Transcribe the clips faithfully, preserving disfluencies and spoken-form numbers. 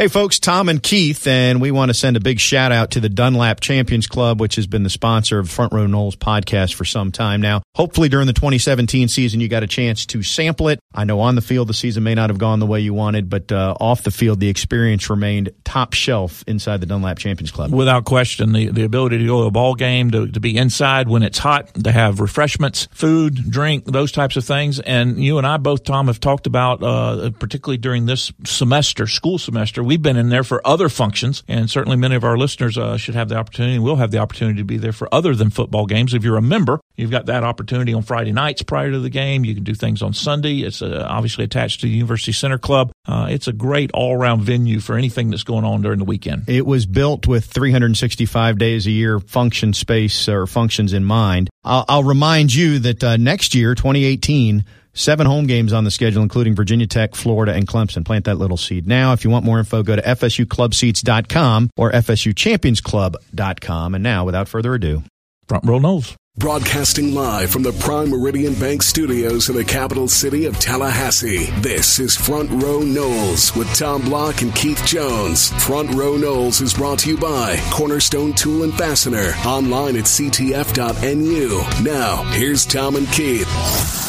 Hey, folks, Tom and Keith, and we want to send a big shout-out to the Dunlap Champions Club, which has been the sponsor of Front Row Noles podcast for some time now. Hopefully during the twenty seventeen season, you got a chance to sample it. I know on the field the season may not have gone the way you wanted, but uh, off the field the experience remained top shelf inside the Dunlap Champions Club. Without question, the, the ability to go to a ball game, to, to be inside when it's hot, to have refreshments, food, drink, those types of things. And you and I both, Tom, have talked about, uh, particularly during this semester, school semester, we've been in there for other functions, and certainly many of our listeners uh, should have the opportunity, and will have the opportunity to be there for other than football games. If you're a member, you've got that opportunity on Friday nights prior to the game. You can do things on Sunday. It's uh, obviously attached to the University Center Club. Uh, it's a great all-around venue for anything that's going on during the weekend. It was built with three hundred sixty-five days a year function space or functions in mind. I'll, I'll remind you that uh, next year, twenty eighteen, seven home games on the schedule, including Virginia Tech, Florida, and Clemson. Plant that little seed now. If you want more info, go to F S U Club Seats dot com or F S U Champions Club dot com. And now, without further ado, Front Row Noles. Broadcasting live from the Prime Meridian Bank Studios in the capital city of Tallahassee, this is Front Row Noles with Tom Block and Keith Jones. Front Row Noles is brought to you by Cornerstone Tool and Fastener, online at C T F dot N U. Now, here's Tom and Keith.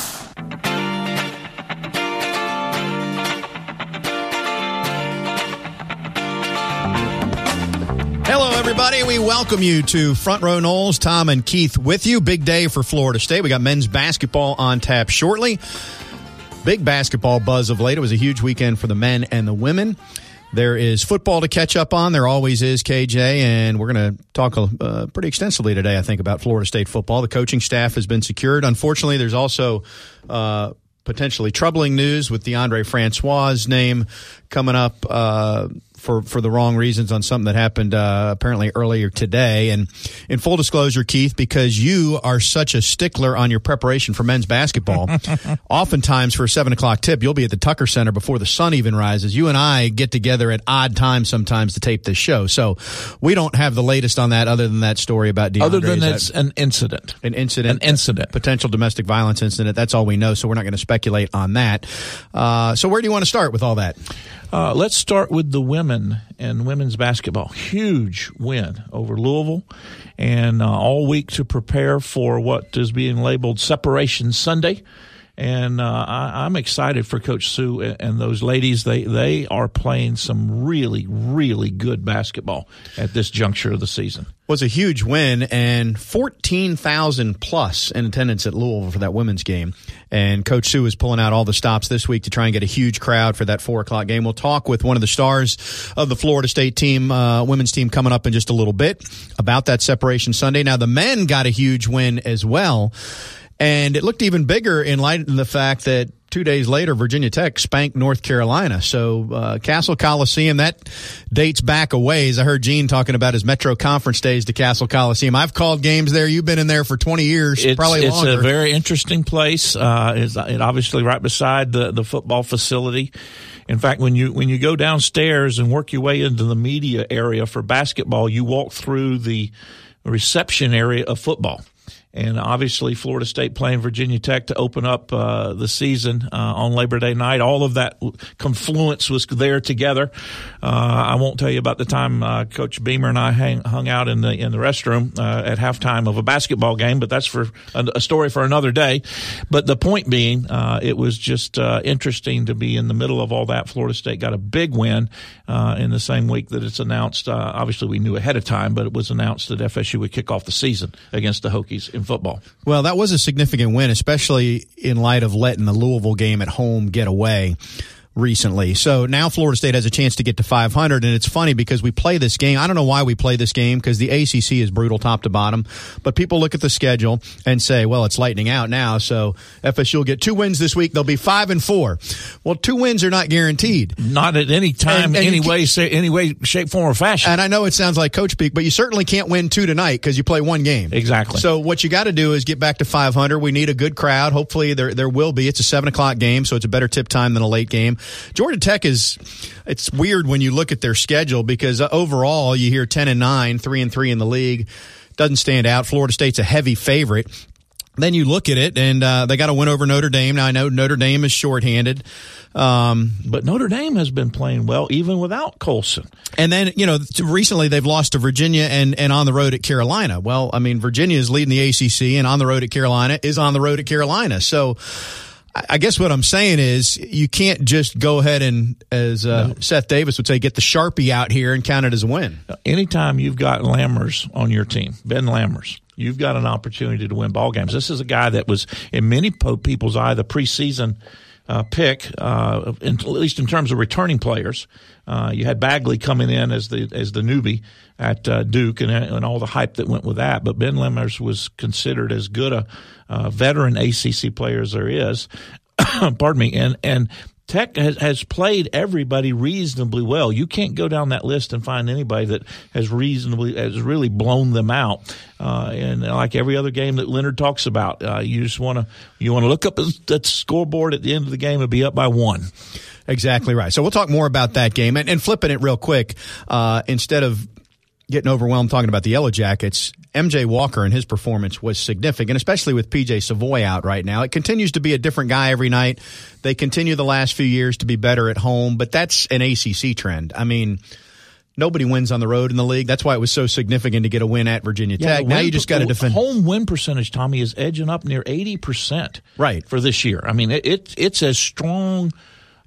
Everybody, we welcome you to Front Row Noles. Tom and Keith with you. Big day for Florida State. We got men's basketball on tap shortly. Big basketball buzz of late. It was a huge weekend for the men and the women. There is football to catch up on. There always is, K J, and we're going to talk uh, pretty extensively today, I think, about Florida State football. The coaching staff has been secured. Unfortunately, there's also uh, potentially troubling news with DeAndre Francois' name coming up uh for for the wrong reasons on something that happened uh, apparently earlier today. And in full disclosure, Keith, because you are such a stickler on your preparation for men's basketball, oftentimes for a seven o'clock tip, you'll be at the Tucker Center before the sun even rises. You and I get together at odd times sometimes to tape this show. So we don't have the latest on that other than that story about DeAndre. Other than it's that, an incident. An incident. An incident. Potential domestic violence incident. That's all we know, so we're not going to speculate on that. Uh, so where do you want to start with all that? Uh, let's start with the women and women's basketball. Huge win over Louisville, and uh, all week to prepare for what is being labeled Separation Sunday. And uh, I, I'm excited for Coach Sue and those ladies. They they are playing some really, really good basketball at this juncture of the season. Was a huge win, and fourteen thousand plus in attendance at Louisville for that women's game. And Coach Sue is pulling out all the stops this week to try and get a huge crowd for that four o'clock game. We'll talk with one of the stars of the Florida State team, uh, women's team, coming up in just a little bit about that Separation Sunday. Now, the men got a huge win as well. And it looked even bigger in light of the fact that two days later, Virginia Tech spanked North Carolina. So uh, Cassell Coliseum, that dates back a ways. I heard Gene talking about his Metro Conference days to Cassell Coliseum. I've called games there. You've been in there for twenty years, it's, probably it's longer. It's a very interesting place. Uh, it's obviously right beside the, the football facility. In fact, when you when you go downstairs and work your way into the media area for basketball, you walk through the reception area of football. And obviously, Florida State playing Virginia Tech to open up uh, the season uh, on Labor Day night. All of that confluence was there together. Uh, I won't tell you about the time uh, Coach Beamer and I hang, hung out in the in the restroom uh, at halftime of a basketball game, but that's for a, a story for another day. But the point being, uh, it was just uh, interesting to be in the middle of all that. Florida State got a big win uh, in the same week that it's announced. Uh, obviously, we knew ahead of time, but it was announced that F S U would kick off the season against the Hokies in football. Well, that was a significant win, especially in light of letting the Louisville game at home get away recently. So now Florida State has a chance to get to five hundred, and it's funny because we play this game. I don't know why we play this game because the A C C is brutal top to bottom, but people look at the schedule and say, well, it's lightning out now, so F S U will get two wins this week. They'll be five and four. Well, two wins are not guaranteed. Not at any time, and, and any, way, any way, shape, form, or fashion. And I know it sounds like coach speak, but you certainly can't win two tonight because you play one game. Exactly. So what you got to do is get back to five hundred. We need a good crowd. Hopefully there there will be. It's a seven o'clock game, so it's a better tip time than a late game. Georgia Tech is, it's weird when you look at their schedule because overall you hear ten and nine, three and three in the league. Doesn't stand out. Florida State's a heavy favorite. then you look at it, and uh, they got a win over Notre Dame. Now, I know Notre Dame is shorthanded. Um, but Notre Dame has been playing well, even without Colson. And then, you know, recently they've lost to Virginia and, and on the road at Carolina. Well, I mean, Virginia is leading the A C C, and on the road at Carolina is on the road at Carolina. So I guess what I'm saying is you can't just go ahead and, as uh, no. Seth Davis would say, get the Sharpie out here and count it as a win. Anytime you've got Lammers on your team, Ben Lammers, you've got an opportunity to win ball games. This is a guy that was, in many people's eye, the preseason Uh, pick, uh, in, at least in terms of returning players. Uh, you had Bagley coming in as the as the newbie at uh, Duke, and, and all the hype that went with that. But Ben Lammers was considered as good a uh, veteran A C C player as there is. Pardon me. And and Tech has, has played everybody reasonably well. You can't go down that list and find anybody that has reasonably has really blown them out. Uh, and like every other game that Leonard talks about, uh, you just want to you want to look up that scoreboard at the end of the game and be up by one. Exactly right. So we'll talk more about that game and, and flipping it real quick. Uh, instead of getting overwhelmed talking about the Yellow Jackets, M J Walker and his performance was significant, especially with P J Savoy out right now. It continues to be a different guy every night. They continue the last few years to be better at home, but that's an A C C trend. I mean, nobody wins on the road in the league. That's why it was so significant to get a win at Virginia yeah, Tech. Now you just got to defend. Home win percentage, Tommy, is edging up near eighty percent right. for this year. I mean, it, it it's as strong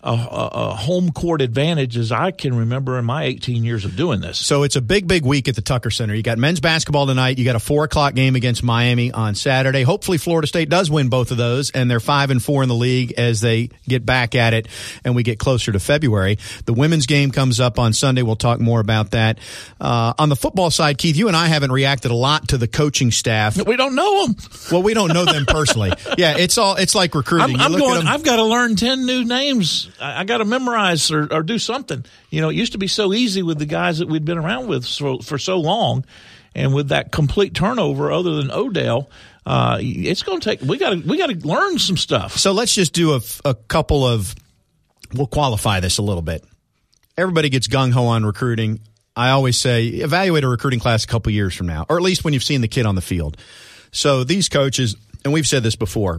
A, a home court advantage as I can remember in my eighteen years of doing this. So it's a big, big week at the Tucker Center. You got men's basketball tonight. You got a four o'clock game against Miami on Saturday. Hopefully Florida State does win both of those, and they're five and four in the league as they get back at it and we get closer to February. The women's game comes up on Sunday. We'll talk more about that. Uh, on the football side, Keith, you and I haven't reacted a lot to the coaching staff. We don't know them. Well, we don't know them personally. Yeah, it's all it's like recruiting. I'm, I'm going, I've got to learn ten new names. I got to memorize or, or do something. You know, it used to be so easy with the guys that we'd been around with for, for so long, and with that complete turnover, other than Odell, uh, it's going to take. We got to we got to learn some stuff. So let's just do a, a couple of. We'll qualify this a little bit. Everybody gets gung ho on recruiting. I always say evaluate a recruiting class a couple years from now, or at least when you've seen the kid on the field. So these coaches, and we've said this before,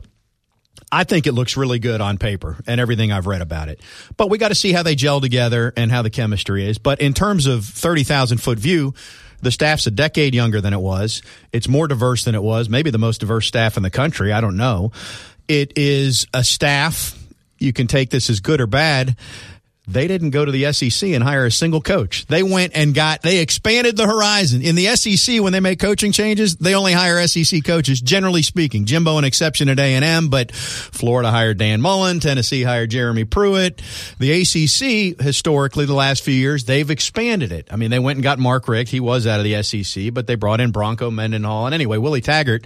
I think it looks really good on paper and everything I've read about it. But we got to see how they gel together and how the chemistry is. But in terms of thirty thousand foot view, the staff's a decade younger than it was. It's more diverse than it was. Maybe the most diverse staff in the country. I don't know. It is a staff. You can take this as good or bad. They didn't go to the S E C and hire a single coach. They went and got, they expanded the horizon. In the S E C, when they make coaching changes, they only hire S E C coaches, generally speaking. Jimbo an exception at A and M, but Florida hired Dan Mullen. Tennessee hired Jeremy Pruitt. The A C C, historically, the last few years, they've expanded it. I mean, they went and got Mark Richt. He was out of the S E C, but they brought in Bronco Mendenhall. And anyway, Willie Taggart,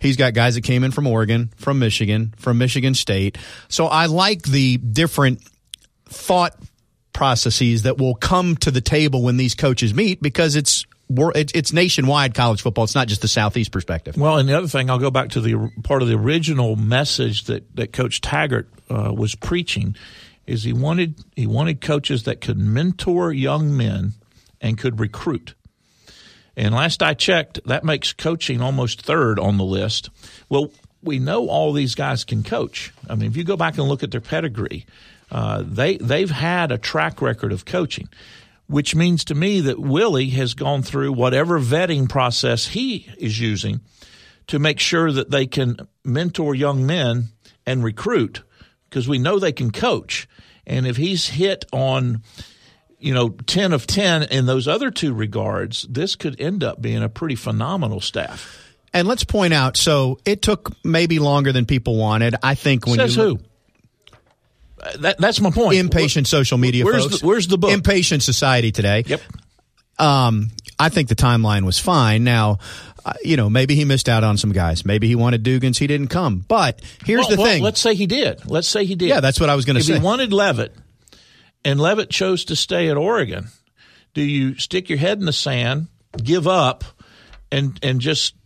he's got guys that came in from Oregon, from Michigan, from Michigan State. So I like the different thought processes that will come to the table when these coaches meet, because it's it's nationwide college football. It's not just the Southeast perspective. Well, and the other thing, I'll go back to the part of the original message that, that Coach Taggart uh, was preaching, is he wanted he wanted coaches that could mentor young men and could recruit. And last I checked, that makes coaching almost third on the list. Well, we know all these guys can coach. I mean, if you go back and look at their pedigree, Uh, they, they've had a track record of coaching, which means to me that Willie has gone through whatever vetting process he is using to make sure that they can mentor young men and recruit, because we know they can coach. And if he's hit on, you know, ten of ten in those other two regards, this could end up being a pretty phenomenal staff. And let's point out, so it took maybe longer than people wanted. I think when Says you who? That, that's my point. Impatient social media, where's folks. The, where's the book? Impatient society today. Yep. Um, I think the timeline was fine. Now, uh, you know, maybe he missed out on some guys. Maybe he wanted Dugans. He didn't come. But here's well, the well, thing. Let's say he did. Let's say he did. Yeah, that's what I was going to say. If he wanted Leavitt and Leavitt chose to stay at Oregon, do you stick your head in the sand, give up, and and just –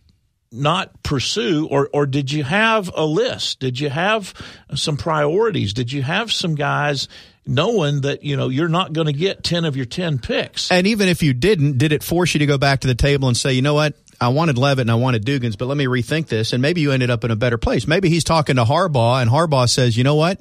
not pursue, or or did you have a list? Did you have some priorities? Did you have some guys knowing that, you know, you're not going to get ten of your ten picks? And even if you didn't, did it force you to go back to the table and say, you know what, I wanted Leavitt and I wanted Dugans, but let me rethink this, and maybe you ended up in a better place. Maybe he's talking to Harbaugh, and Harbaugh says, you know what?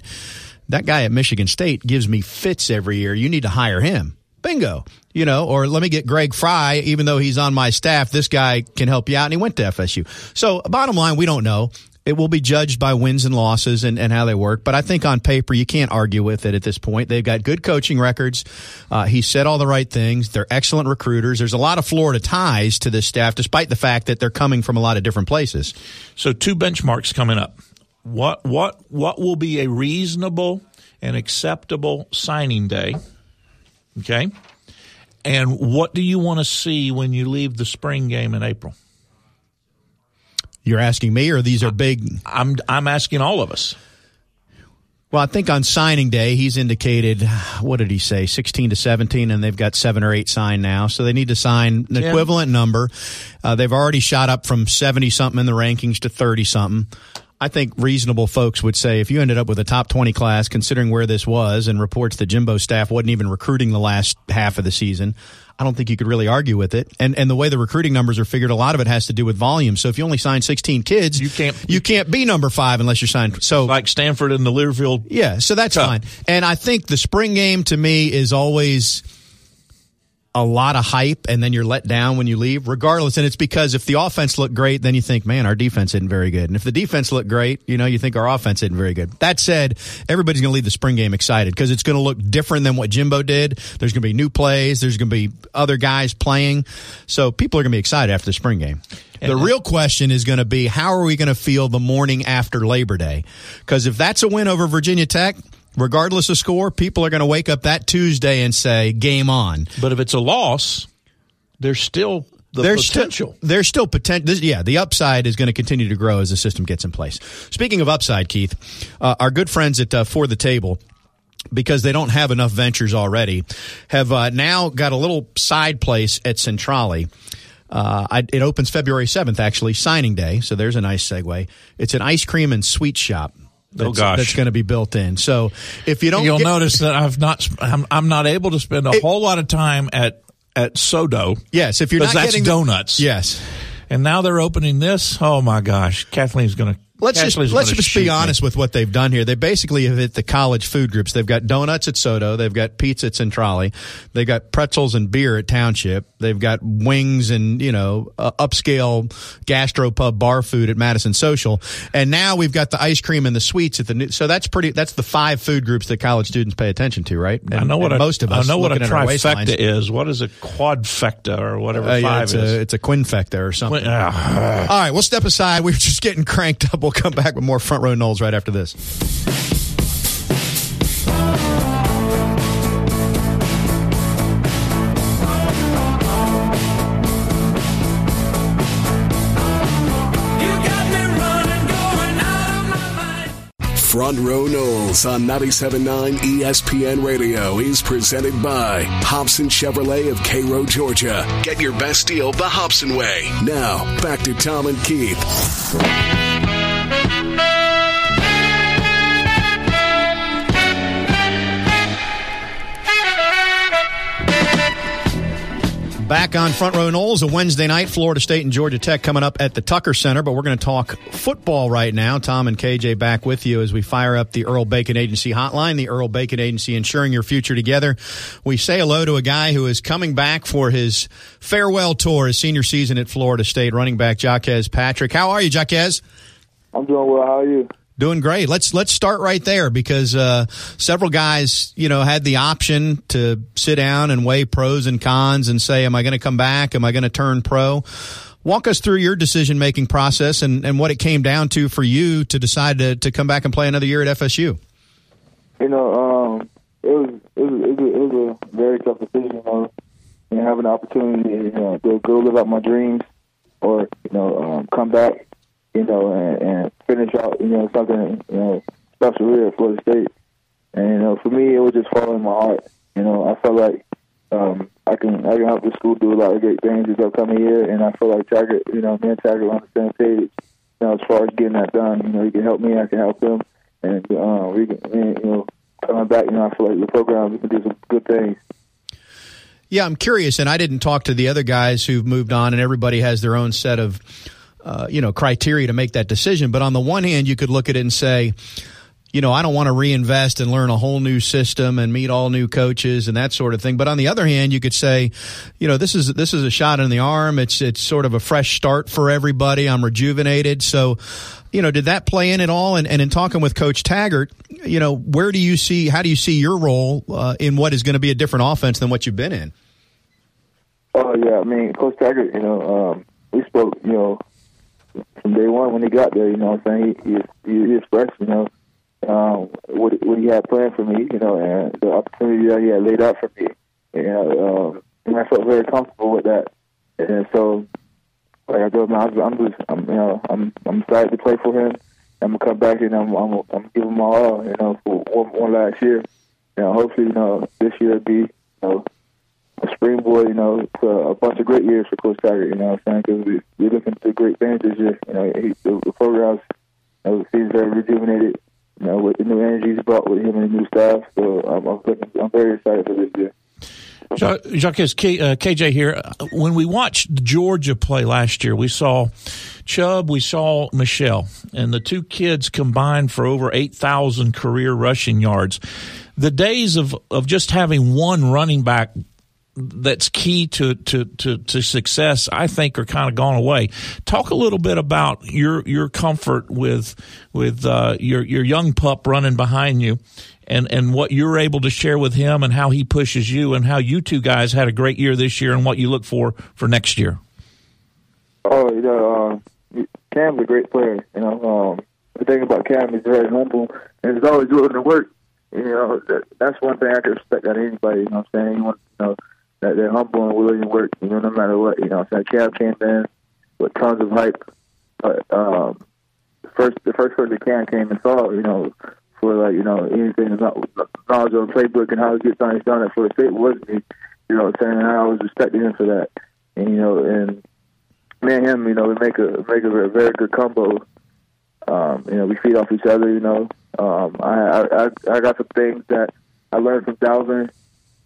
That guy at Michigan State gives me fits every year. You need to hire him. Bingo. You know, or let me get Greg Fry, even though he's on my staff, this guy can help you out, and he went to F S U. So bottom line, we don't know. It will be judged by wins and losses and, and how they work. But I think on paper, you can't argue with it at this point. They've got good coaching records. Uh, he said all the right things. They're excellent recruiters. There's a lot of Florida ties to this staff, despite the fact that they're coming from a lot of different places. So two benchmarks coming up. What, what, what will be a reasonable and acceptable signing day? Okay. And what do you want to see when you leave the spring game in April? You're asking me, or these are big? I'm I'm asking all of us. Well, I think on signing day, he's indicated, what did he say, sixteen to seventeen, and they've got seven or eight signed now. So they need to sign an yeah. equivalent number. Uh, they've already shot up from seventy-something in the rankings to thirty-something. I think reasonable folks would say if you ended up with a top twenty class, considering where this was and reports that Jimbo's staff wasn't even recruiting the last half of the season, I don't think you could really argue with it. And and the way the recruiting numbers are figured, a lot of it has to do with volume. So if you only sign sixteen kids, you can't you, you can't be number five unless you're signed. So like Stanford and the Learfield. Yeah, so that's Cup. Fine. And I think the spring game to me is always a lot of hype, and then you're let down when you leave, regardless. And it's because if the offense looked great, then you think, man, our defense isn't very good. And if the defense looked great, you know, you think our offense isn't very good. That said, everybody's going to leave the spring game excited because it's going to look different than what Jimbo did. There's going to be new plays. There's going to be other guys playing. So people are going to be excited after the spring game. The real question is going to be, how are we going to feel the morning after Labor Day? Because if that's a win over Virginia Tech, regardless of score, people are going to wake up that Tuesday and say, game on. But if it's a loss, there's still the there's potential. Sti- there's still potential. Yeah, the upside is going to continue to grow as the system gets in place. Speaking of upside, Keith, uh, our good friends at uh, For the Table, because they don't have enough ventures already, have uh, now got a little side place at Centrale. Uh, I, it opens February seventh, actually, signing day. So there's a nice segue. It's an ice cream and sweet shop. That's, oh gosh, that's going to be built in. So if you don't, you'll get, notice that I've not, I'm, I'm not able to spend a it, whole lot of time at at Sodo. Yes, if you're not that's getting donuts. The, yes, and now they're opening this. Oh my gosh, Kathleen's going to. Let's Ashley's just let's just be honest me. with what they've done here. They basically have hit the college food groups. They've got donuts at Soto. They've got pizza at Centrale. They've got pretzels and beer at Township. They've got wings and, you know, uh, upscale gastropub bar food at Madison Social. And now we've got the ice cream and the sweets at the new. So that's pretty. That's the five food groups that college students pay attention to, right? And, I know what a, most of us. I know what a trifecta is. What is a quadfecta or whatever uh, yeah, five it's is? A, it's a quinfecta or something. Quin- uh, All right, we'll step aside. We're just getting cranked up. We'll come back with more Front Row Noles right after this. Front Row Noles on ninety-seven point nine E S P N Radio is presented by Hobson Chevrolet of Cairo, Georgia. Get your best deal the Hobson way. Now, back to Tom and Keith. Back on Front Row Noles, a Wednesday night, Florida State and Georgia Tech coming up at the Tucker Center, but we're going to talk football right now. Tom and K J back with you as we fire up the Earl Bacon Agency hotline, the Earl Bacon Agency, ensuring your future together. We say hello to a guy who is coming back for his farewell tour, his senior season at Florida State, running back Jacquez Patrick. How are you, Jacquez? I'm doing well. How are you? Doing great. Let's let's start right there because uh, several guys, you know, had the option to sit down and weigh pros and cons and say, am I going to come back? Am I going to turn pro? Walk us through your decision-making process and, and what it came down to for you to decide to, to come back and play another year at F S U. You know, um, it, was, it, was, it, was, it was a very tough decision, you know, and having the opportunity you know, to go live out my dreams or, you know, um, come back. You know, and, and finish out, you know, something, you know, special here at Florida State. And, you know, for me, it was just following my heart. You know, I felt like um, I can I can help the school do a lot of great things this upcoming year. And I feel like Taggart, you know, me and Taggart are on the same page, you know, as far as getting that done. You know, he can help me, I can help him. And, um, we can, and, you know, coming back, you know, I feel like the program, we can do some good things. Yeah, I'm curious, and I didn't talk to the other guys who've moved on, and everybody has their own set of uh, you know, criteria to make that decision. But on the one hand, you could look at it and say, you know, I don't want to reinvest and learn a whole new system and meet all new coaches and that sort of thing. But on the other hand, you could say, you know, this is this is a shot in the arm. It's it's sort of a fresh start for everybody. I'm rejuvenated. So, you know, did that play in at all? And, and in talking with Coach Taggart, you know, where do you see, how do you see your role uh, in what is going to be a different offense than what you've been in? Oh, yeah. I mean, Coach Taggart, you know, um, we spoke, you know, from day one when he got there, you know what I'm saying? He, he, he expressed, you know, Um, what, what he had planned for me, you know, and the opportunity that he had laid out for me, you know, um, and I felt very comfortable with that. And so, like I told him, I'm just, I'm, you know, I'm, I'm excited to play for him. I'm gonna come back and I'm, I'm, I'm giving my all, you know, for one, one last year. You know, hopefully, you know, this year will be, you know, a springboard, you know, to a bunch of great years for Coach Tiger. You know what I'm saying? Because we're looking to great things this year. You know, he, the, the program's, you know, seems very rejuvenated. You know, with the new energy he's brought with him and the new staff, so I'm, I'm, I'm very excited for this year. Jacquez, K, uh, K J here. When we watched Georgia play last year, we saw Chubb, we saw Michelle, and the two kids combined for over eight thousand career rushing yards. The days of, of just having one running back that's key to, to, to, to success, I think, are kind of gone away. Talk a little bit about your your comfort with with uh, your your young pup running behind you, and, and what you're able to share with him and how he pushes you and how you two guys had a great year this year and what you look for for next year. Oh, you know, uh, Cam's a great player. You know, um, the thing about Cam is very humble and he's always doing the work. You know, that, that's one thing I can respect out of anybody. You know what I'm saying? You want, you know, that they're humble and willing to work, you know, no matter what. You know what I'm saying? Cam came in with tons of hype. But um, first, the first person Cam came and saw, you know, for, like, you know, anything about knowledge of the playbook and how to get things done at Florida State was me. You know what I'm saying? And I always respected him for that. And, you know, and me and him, you know, we make a make a very good combo. Um, you know, we feed off each other, you know. Um, I, I, I got some things that I learned from Dalvin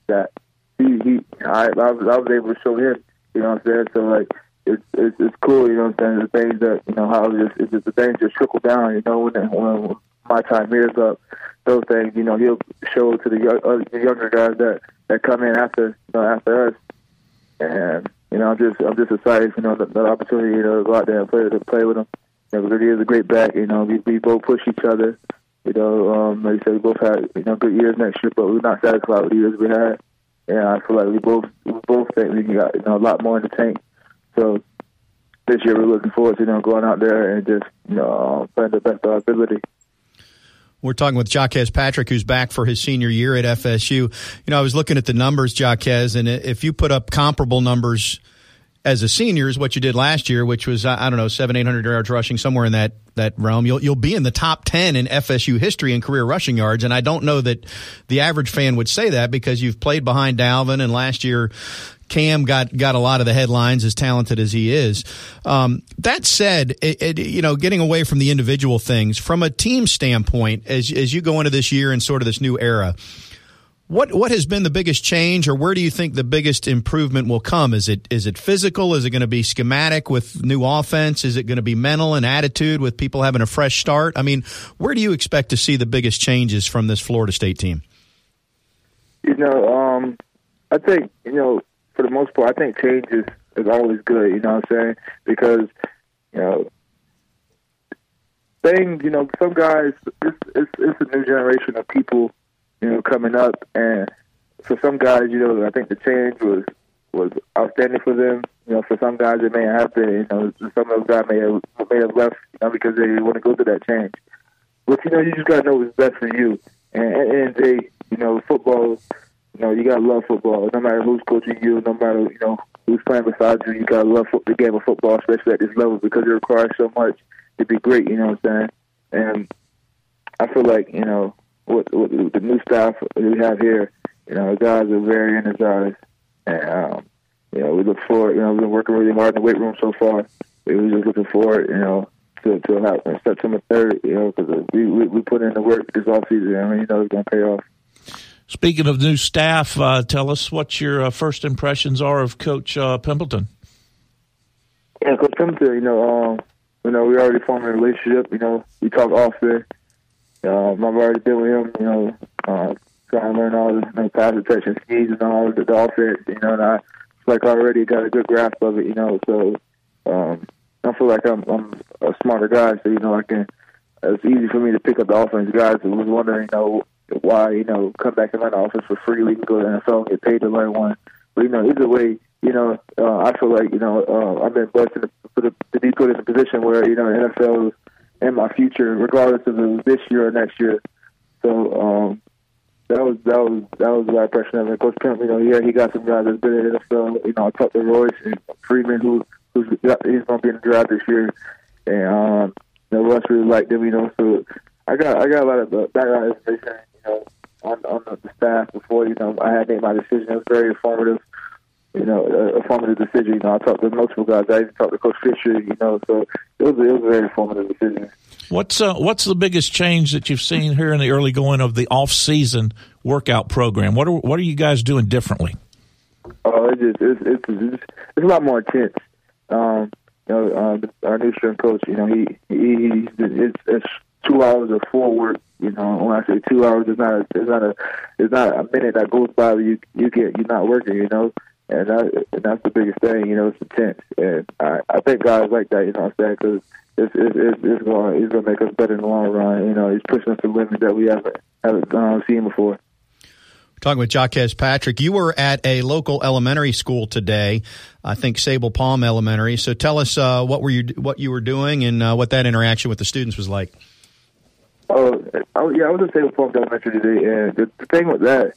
that, He, he, I, I, was, I was able to show him, you know what I'm saying? So, like, it's it's, it's cool, you know what I'm saying? The things that, you know, how just, it's just the things just trickle down, you know, when, when my time here is up, those things, you know, he'll show to the, young, uh, the younger guys that, that come in after, you know, after us. And, you know, I'm just I'm just excited, you know, the, the opportunity, you know, to go out there and play, to play with him. You know, because he is a great back, you know, we, we both push each other, you know, um, like you said, we both had, you know, good years next year, but we're not satisfied with the years we had. Yeah, I feel like we both we both think we got, you know, a lot more in the tank. So this year we're looking forward to, you know, going out there and just, you know, playing the best of our ability. We're talking with Jacquez Patrick, who's back for his senior year at F S U. You know, I was looking at the numbers, Jacquez, and if you put up comparable numbers as a senior is what you did last year, which was, I don't know, seven, eight hundred yards rushing, somewhere in that, that realm. You'll you'll be in the top ten in F S U history in career rushing yards, and I don't know that the average fan would say that because you've played behind Dalvin, and last year Cam got got a lot of the headlines, as talented as he is. Um, that said, it, it, you know, getting away from the individual things, from a team standpoint, as as you go into this year and sort of this new era, What what has been the biggest change, or where do you think the biggest improvement will come? Is it is it physical? Is it going to be schematic with new offense? Is it going to be mental and attitude with people having a fresh start? I mean, where do you expect to see the biggest changes from this Florida State team? You know, um, I think, you know, for the most part, I think change is, is always good, you know what I'm saying? Because, you know, things, you know, some guys, it's it's, it's a new generation of people, you know, coming up, and for some guys, you know, I think the change was, was outstanding for them. You know, for some guys, it may have happened. You know, some of those guys may have, may have left, you know, because they want to go through that change. But, you know, you just got to know what's best for you. And at the end of the day, you know, football, you know, you got to love football. No matter who's coaching you, no matter, you know, who's playing beside you, you got to love the game of football, especially at this level, because it requires so much to be great, you know what I'm saying? And I feel like, you know, With, with the new staff we have here, you know, the guys are very energized, and um, you know, we look forward. You know, we've been working really hard in the weight room so far. We were just looking forward, you know, to to have September third, you know, because we, we we put in the work this offseason, and we know it's going to pay off. Speaking of new staff, uh, tell us what your uh, first impressions are of Coach uh, Pimpleton. Yeah, Coach Pimpleton, you know, um, you know, we already formed a relationship. You know, we talk often. Um, I've already been with him, you know, uh, trying to learn all the you know, pass protection schemes and all the offense, you know, and I like already got a good grasp of it, you know, so um, I feel like I'm, I'm a smarter guy, so, you know, I can, it's easy for me to pick up the offense guys who was wondering, you know, why, you know, come back and learn the offense for free. We can go to the N F L and get paid to learn one. But, you know, either way, you know, uh, I feel like, you know, uh, I've been blessed to, to, to be put in a position where, you know, the N F L is in my future, regardless if it was this year or next year. So um, that was that was that was my impression of it. Coach Pimp, you know, yeah, he got some guys that's been in the N F L. You know, Tucker Royce and Freeman, who who's he's gonna be in the draft this year, and um, you know, Russ really liked him. You know, so I got I got a lot of uh, background information, you know, on on the staff before you know I had made my decision. It was very informative, you know, a, a formative decision. You know, I talked to multiple guys. I even talked to Coach Fisher, you know, so it was, it was a very formative decision. What's uh, what's the biggest change that you've seen here in the early going of the off-season workout program? What are what are you guys doing differently? Oh, it's just, it's, it's, it's, it's a lot more intense. Um, you know, uh, our new strength coach, you know, he he he's, it's, it's two hours of full work. You know, when I say two hours, it's not it's not a it's not a minute that goes by where you you get you're not working. You know. And, I, and that's the biggest thing, you know, it's intense. And I, I think guys like that, you know what I'm saying, because it's, it's, it's, it's going it's going to make us better in the long run. You know, he's pushing us to limits that we haven't, haven't um, seen before. We're talking with Jacquez Patrick. You were at a local elementary school today, I think Sable Palm Elementary. So tell us uh, what were you what you were doing and uh, what that interaction with the students was like. Oh, I, yeah, I was at Sable Palm Elementary today, and the, the thing with that,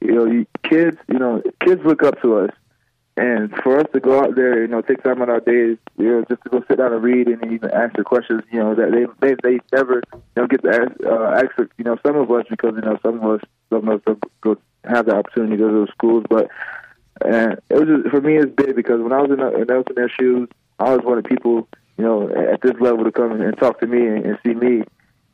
you know, you, kids, you know, kids look up to us. And for us to go out there, you know, take time out our days, you know, just to go sit down and read and even ask the questions, you know, that they they, they never, you know, get to ask, uh, ask, you know, some of us because, you know, some of us some of us go have the opportunity to go to those schools. But and it was just, for me, it's big because when I was in, the, when I was in their shoes, I always wanted people, you know, at this level to come and talk to me and, and see me.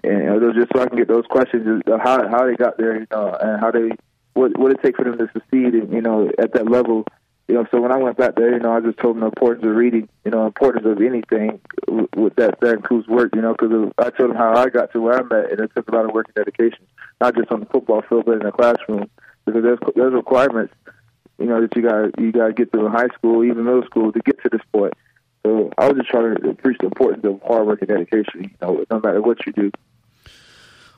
And it was just so I can get those questions, how how they got there, you know, and how they, What, what it takes for them to succeed, and, you know, at that level, you know. So when I went back there, you know, I just told them the importance of reading, you know, importance of anything with that that includes work, you know, because I told them how I got to where I'm at, and it took a lot of work and dedication, not just on the football field, but in the classroom, because there's there's requirements, you know, that you got you got to get through in high school, even middle school, to get to this point. So I was just trying to preach the importance of hard work and dedication, you know, no matter what you do.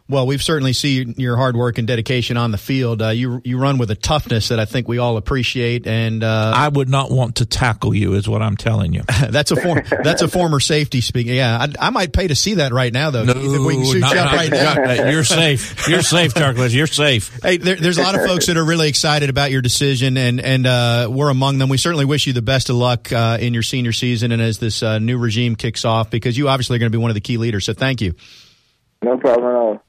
Well, we've certainly seen your hard work and dedication on the field. Uh, you you run with a toughness that I think we all appreciate. And uh, I would not want to tackle you, is what I'm telling you. that's a form. That's a former safety speaking. Yeah, I, I might pay to see that right now, though. No, if we can shoot not, you up right not, now. You're safe. You're safe, Douglas. You're safe. Hey, there, there's a lot of folks that are really excited about your decision, and and uh, we're among them. We certainly wish you the best of luck uh, in your senior season and as this uh, new regime kicks off, because you obviously are going to be one of the key leaders. So thank you. No problem at all.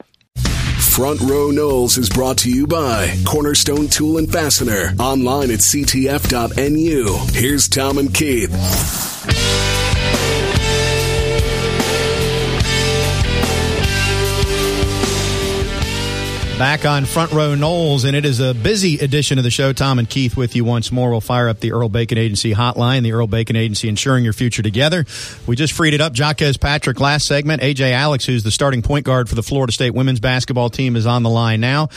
Front Row Noles is brought to you by Cornerstone Tool and Fastener, online at c t f dot n u. Here's Tom and Keith. Back on Front Row Noles, and it is a busy edition of the show. Tom and Keith with you once more. We'll fire up the Earl Bacon Agency hotline, the Earl Bacon Agency, ensuring your future together. We just freed it up. Jacquez Patrick last segment. A J Alex, who's the starting point guard for the Florida State women's basketball team, is on the line now.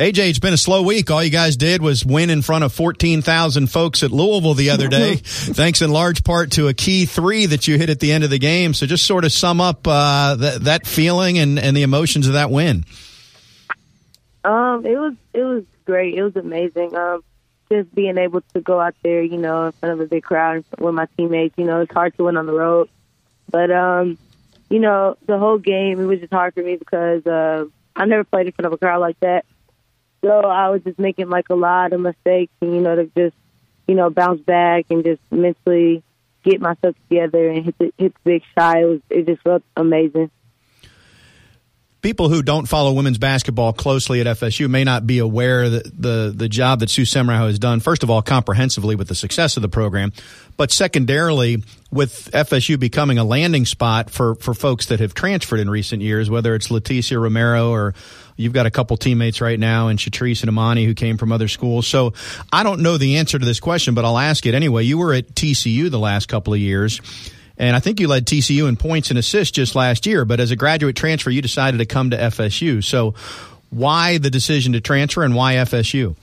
A J, it's been a slow week. All you guys did was win in front of fourteen thousand folks at Louisville the other day, thanks in large part to a key three that you hit at the end of the game. So just sort of sum up uh, th- that feeling and, and the emotions of that win. Um, it was it was great. It was amazing. Um, just being able to go out there, you know, in front of a big crowd with my teammates. You know, it's hard to win on the road, but um, you know, the whole game it was just hard for me because uh, I never played in front of a crowd like that. So I was just making like a lot of mistakes, and you know, to just you know bounce back and just mentally get myself together and hit the, hit the big shot. It was it just felt amazing. people who don't follow women's basketball closely at F S U may not be aware that the, the job that Sue Semrau has done, first of all, comprehensively with the success of the program, but secondarily with F S U becoming a landing spot for, for folks that have transferred in recent years, whether it's Leticia Romero or you've got a couple teammates right now and Shatrice and Imani who came from other schools. So I don't know the answer to this question, but I'll ask it anyway. You were at T C U the last couple of years. And I think you led T C U in points and assists just last year. But as a graduate transfer, you decided to come to F S U. So why the decision to transfer and why F S U?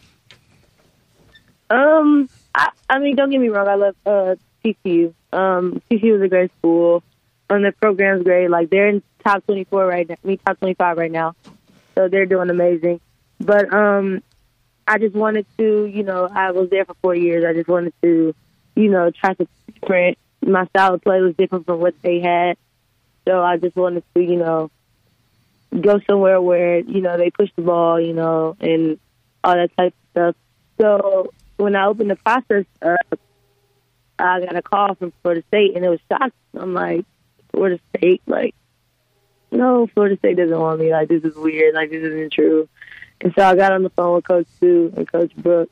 Um, I, I mean, don't get me wrong. I love uh, T C U. Um, T C U is a great school. And the program's great. Like, they're in top twenty-four right now. I mean, top twenty-five right now. So they're doing amazing. But um, I just wanted to, you know, I was there for four years. I just wanted to, you know, try to sprint. My style of play was different from what they had. So I just wanted to, you know, go somewhere where, you know, they push the ball, you know, and all that type of stuff. So when I opened the process up, I got a call from Florida State, and it was shocking. I'm like, Florida State? Like, no, Florida State doesn't want me. Like, this is weird. Like, this isn't true. And so I got on the phone with Coach Sue and Coach Brooks.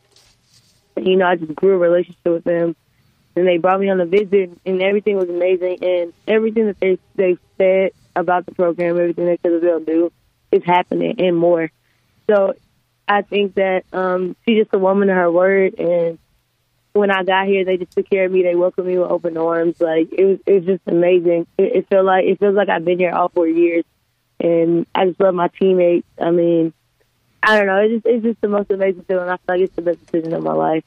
And, you know, I just grew a relationship with them. And they brought me on a visit, and everything was amazing. And everything that they they said about the program, everything they said they'll do, is happening and more. So I think that um, she's just a woman of her word. And when I got here, they just took care of me. They welcomed me with open arms. Like it was, it was just amazing. It, it felt like it feels like I've been here all four years, and I just love my teammates. I mean, I don't know. It's just it's just the most amazing feeling. I feel like it's the best decision of my life.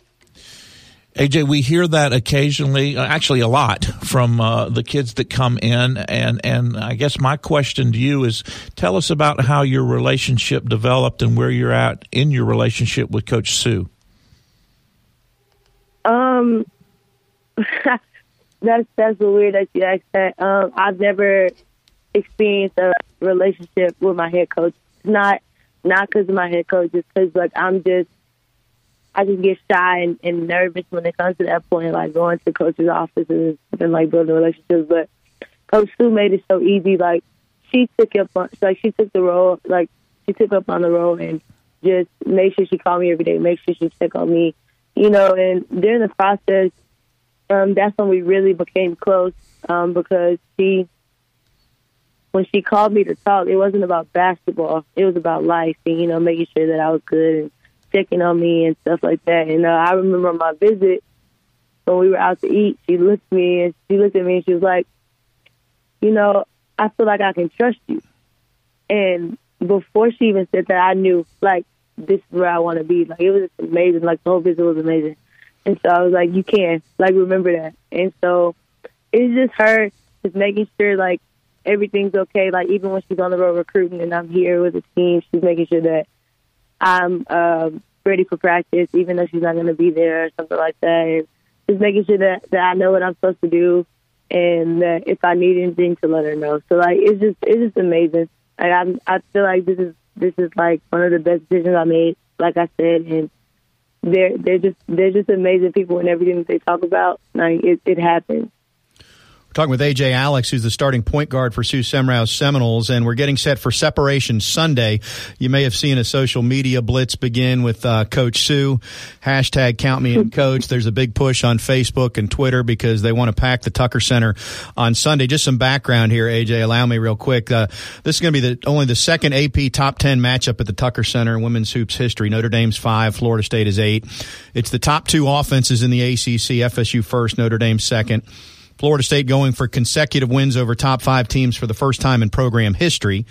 A J, we hear that occasionally, actually a lot, from uh, the kids that come in. And, and I guess my question to you is, tell us about how your relationship developed and where you're at in your relationship with Coach Sue. Um, that's, that's weird that you asked that. Um, I've never experienced a relationship with my head coach. Not not because of my head coach, just because like, I'm just, I just get shy and, and nervous when it comes to that point, like going to coaches' offices and like building relationships. But Coach Sue made it so easy. Like she took up, on, like she took the role, like she took up on the role and just made sure she called me every day, make sure she checked on me, you know. And during the process, um, that's when we really became close um, because she, when she called me to talk, it wasn't about basketball; it was about life and you know making sure that I was good and checking on me and stuff like that. And uh, I remember my visit when we were out to eat, she looked at me and she looked at me and she was like, you know, I feel like I can trust you. And before she even said that, I knew, like, this is where I want to be. Like, it was just amazing. Like, the whole visit was amazing. And so I was like, you can. Like, remember that. And so it's just her just making sure, like, everything's okay. Like, even when she's on the road recruiting and I'm here with the team, she's making sure that I'm uh, ready for practice, even though she's not going to be there or something like that. And just making sure that, that I know what I'm supposed to do and that if I need anything to let her know. So, like, it's just it's just amazing. Like, I'm, I feel like this is, this is like, one of the best decisions I made, like I said. And they're, they're, just, they're just amazing people and everything that they talk about. Like, it, it happens. Talking with A J Alex, who's the starting point guard for Sue Semrau's Seminoles, and we're getting set for Separation Sunday. You may have seen a social media blitz begin with uh, Coach Sue. Hashtag Count Me In Coach. There's a big push on Facebook and Twitter because they want to pack the Tucker Center on Sunday. Just some background here, A J. Allow me real quick. Uh, this is going to be the only the second A P top ten matchup at the Tucker Center in women's hoops history. Notre Dame's five, Florida State is eight. It's the top two offenses in the A C C, F S U first, Notre Dame second. Florida State going for consecutive wins over top five teams for the first time in program history.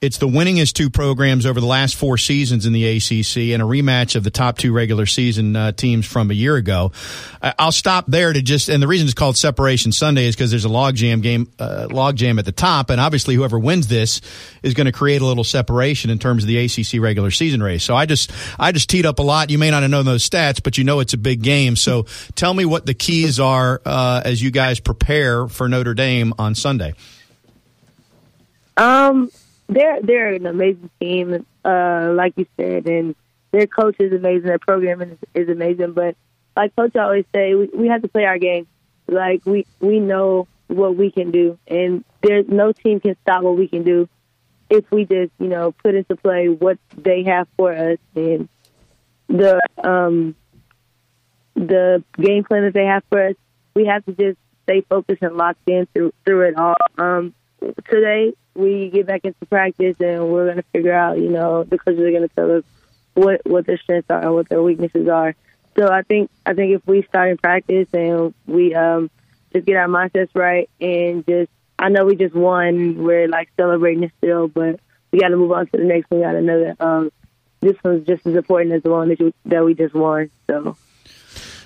It's the winningest two programs over the last four seasons in the A C C and a rematch of the top two regular season uh, teams from a year ago. Uh, I'll stop there to just, and the reason it's called Separation Sunday is because there's a logjam game, uh, logjam at the top, and obviously whoever wins this is going to create a little separation in terms of the A C C regular season race. So I just, I just teed up a lot. You may not have known those stats, but you know it's a big game. So tell me what the keys are uh, as you guys prepare for Notre Dame on Sunday. Um. They're they're an amazing team, uh, like you said, and their coach is amazing. Their program is, is amazing. But like Coach always say, we, we have to play our game. Like we, we know what we can do, and there's no team can stop what we can do. if we just, you know, put into play what they have for us and the um, the game plan that they have for us, we have to just stay focused and locked in through, through it all. Um, today, we get back into practice and we're going to figure out, you know, the coaches are going to tell us what, what their strengths are and what their weaknesses are. So I think I think if we start in practice and we um, just get our mindsets right and just, I know we just won. We're, like, celebrating it still, but we got to move on to the next one. We got to know that um, this one's just as important as the one that, you, that we just won. So,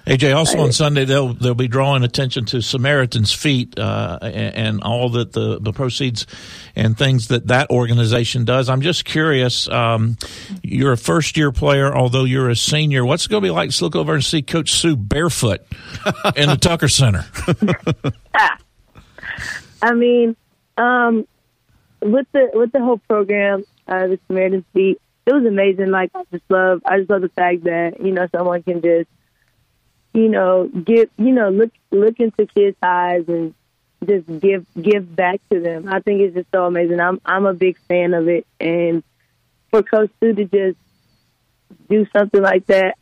A J, also on Sunday, they'll they'll be drawing attention to Samaritan's Feet uh, and, and all that the, the proceeds and things that that organization does. I'm just curious, um, you're a first-year player, although you're a senior. What's it going to be like to look over and see Coach Sue barefoot in the Tucker Center? I mean, um, with the with the whole program, uh, the Samaritan's Feet, it was amazing. Like, I just love, I just love the fact that, you know, someone can just, you know, give, you know, look look into kids' eyes and just give give back to them. I think it's just so amazing. I'm I'm a big fan of it, and for Coach Sue to just do something like that,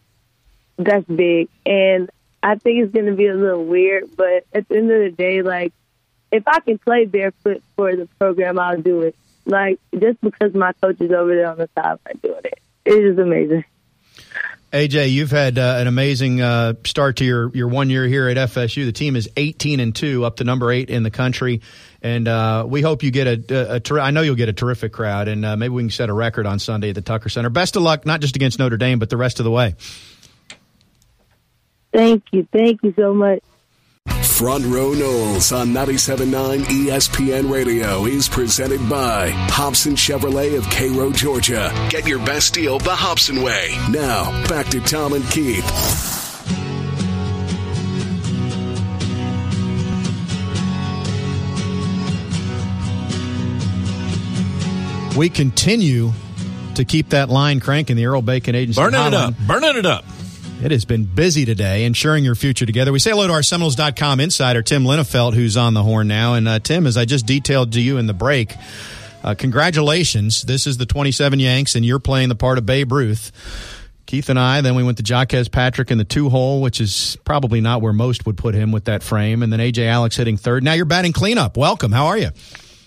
that's big. And I think it's going to be a little weird, but at the end of the day, like, if I can play barefoot for the program, I'll do it. Like, just because my coach is over there on the sideline doing it. It's just amazing. A J, you've had uh, an amazing uh, start to your, your one year here at F S U. The team is eighteen and two, up to number eight in the country. And uh, we hope you get a, a, a ter- I know you'll get a terrific crowd, and uh, maybe we can set a record on Sunday at the Tucker Center. Best of luck, not just against Notre Dame, but the rest of the way. Thank you. Thank you so much. Front Row Noles on ninety-seven point nine E S P N Radio is presented by Hobson Chevrolet of Cairo, Georgia. Get your best deal the Hobson way. Now, back to Tom and Keith. We continue to keep that line cranking. The Earl Bacon Agency. Burning it up. Burning it up. It has been busy today, ensuring your future together. We say hello to our Seminoles dot com insider, Tim Linnefeld, who's on the horn now. And, uh, Tim, as I just detailed to you in the break, uh, congratulations. This is the twenty-seven Yanks, and you're playing the part of Babe Ruth. Keith and I, then we went to Jacquez Patrick in the two-hole, which is probably not where most would put him with that frame. And then A J Alex hitting third. Now you're batting cleanup. Welcome. How are you?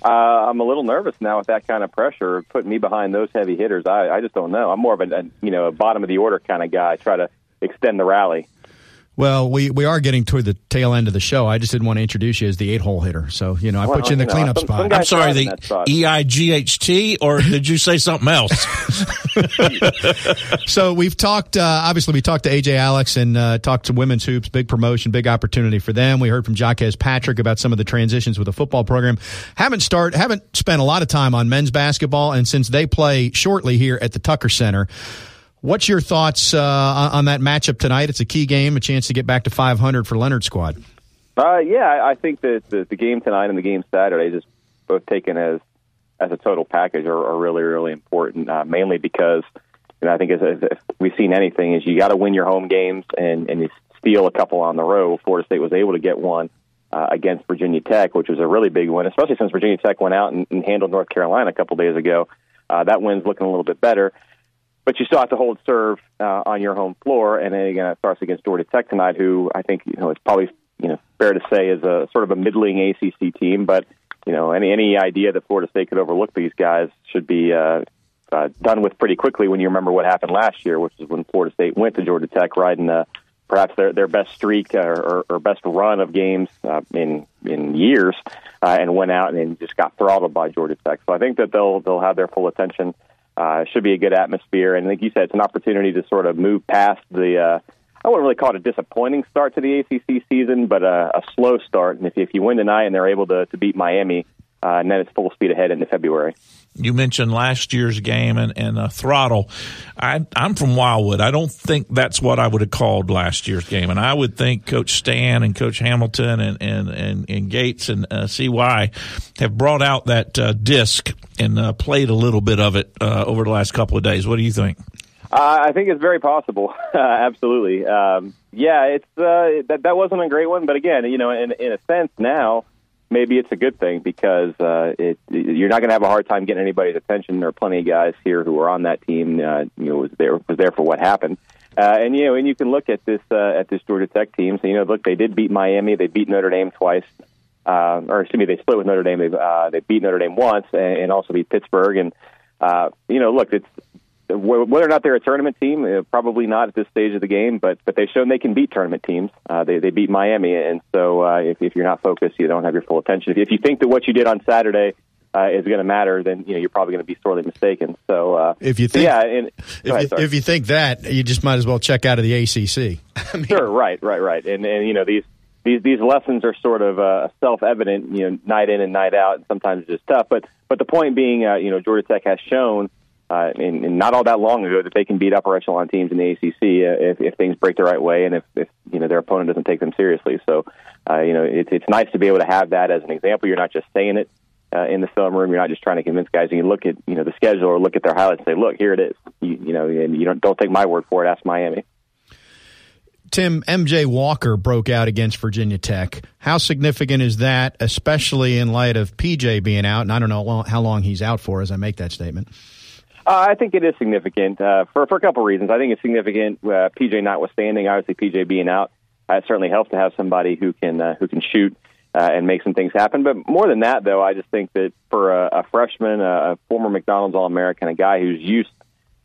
Uh, I'm a little nervous now with that kind of pressure. Putting me behind those heavy hitters, I, I just don't know. I'm more of a, a you know a bottom-of-the-order kind of guy. I try to extend the rally. Well, we, we are getting toward the tail end of the show. I just didn't want to introduce you as the eight-hole hitter. So, you know, I well, put you in the cleanup no, some, spot. Some I'm sorry, the E I G H T, or did you say something else? So we've talked, uh, obviously, we talked to A J Alex and uh, talked to Women's Hoops, big promotion, big opportunity for them. We heard from Jacquez Patrick about some of the transitions with the football program. Haven't start, haven't spent a lot of time on men's basketball, and since they play shortly here at the Tucker Center, what's your thoughts uh, on that matchup tonight? It's a key game, a chance to get back to five hundred for Leonard's squad. Uh, yeah, I think that the, the game tonight and the game Saturday, just both taken as as a total package, are, are really, really important, uh, mainly because, and I think as, as if we've seen anything, is you got to win your home games and, and you steal a couple on the road. Florida State was able to get one uh, against Virginia Tech, which was a really big win, especially since Virginia Tech went out and, and handled North Carolina a couple days ago. Uh, that win's looking a little bit better. But you still have to hold serve uh, on your home floor, and then again it starts against Georgia Tech tonight, who I think you know it's probably you know fair to say is a sort of a middling A C C team. But you know any any idea that Florida State could overlook these guys should be uh, uh, done with pretty quickly when you remember what happened last year, which is when Florida State went to Georgia Tech riding uh, perhaps their their best streak or, or, or best run of games uh, in in years, uh, and went out and just got throttled by Georgia Tech. So I think that they'll they'll have their full attention. Uh, should be a good atmosphere, and like you said, it's an opportunity to sort of move past the, uh, I wouldn't really call it a disappointing start to the A C C season, but a, a slow start, and if, if you win tonight and they're able to, to beat Miami, uh, and then it's full speed ahead into February. You mentioned last year's game and, and uh, throttle. I, I'm from Wildwood. I don't think that's what I would have called last year's game, and I would think Coach Stan and Coach Hamilton and, and, and, and Gates and uh, C Y have brought out that uh, disc and uh, played a little bit of it uh, over the last couple of days. What do you think? Uh, I think it's very possible. uh, absolutely. Um, yeah, it's uh, that that wasn't a great one, but again, you know, in in a sense now, maybe it's a good thing because uh, it, you're not going to have a hard time getting anybody's attention. There are plenty of guys here who were on that team. Uh, you know, was there was there for what happened, uh, and you know, and you can look at this uh, at this Georgia Tech team. So you know, look, they did beat Miami. They beat Notre Dame twice, uh, or excuse me, they split with Notre Dame. They uh, they beat Notre Dame once, and, and also beat Pittsburgh. And uh, you know, look, it's whether or not they're a tournament team, uh, probably not at this stage of the game, but but they've shown they can beat tournament teams. Uh, they, they beat Miami, and so uh, if, if you're not focused, you don't have your full attention. If, if you think that what you did on Saturday uh, is going to matter, then you know, you're probably going to be sorely mistaken. So uh, if you think, yeah, and, if, ahead, you, if you think that, you just might as well check out of the A C C. I mean, sure, right, right, right, and and you know these these these lessons are sort of uh, self-evident, you know, night in and night out, and sometimes it's just tough. But but the point being, uh, you know, Georgia Tech has shown. Uh, and, and not all that long ago that they can beat upper echelon teams in the A C C uh, if, if things break the right way and if, if you know their opponent doesn't take them seriously. So, uh, you know, it's it's nice to be able to have that as an example. You're not just saying it uh, in the film room. You're not just trying to convince guys. You can look at you know the schedule or look at their highlights and say, look, here it is. You, you know, and you don't don't take my word for it. Ask Miami. Tim, M J Walker broke out against Virginia Tech. How significant is that, especially in light of P J being out? And I don't know how long he's out for as I make that statement. Uh, I think it is significant uh, for for a couple reasons. I think it's significant, uh, P J notwithstanding. Obviously, P J being out, uh, it certainly helps to have somebody who can uh, who can shoot uh, and make some things happen. But more than that, though, I just think that for a, a freshman, a former McDonald's All-American, a guy who's used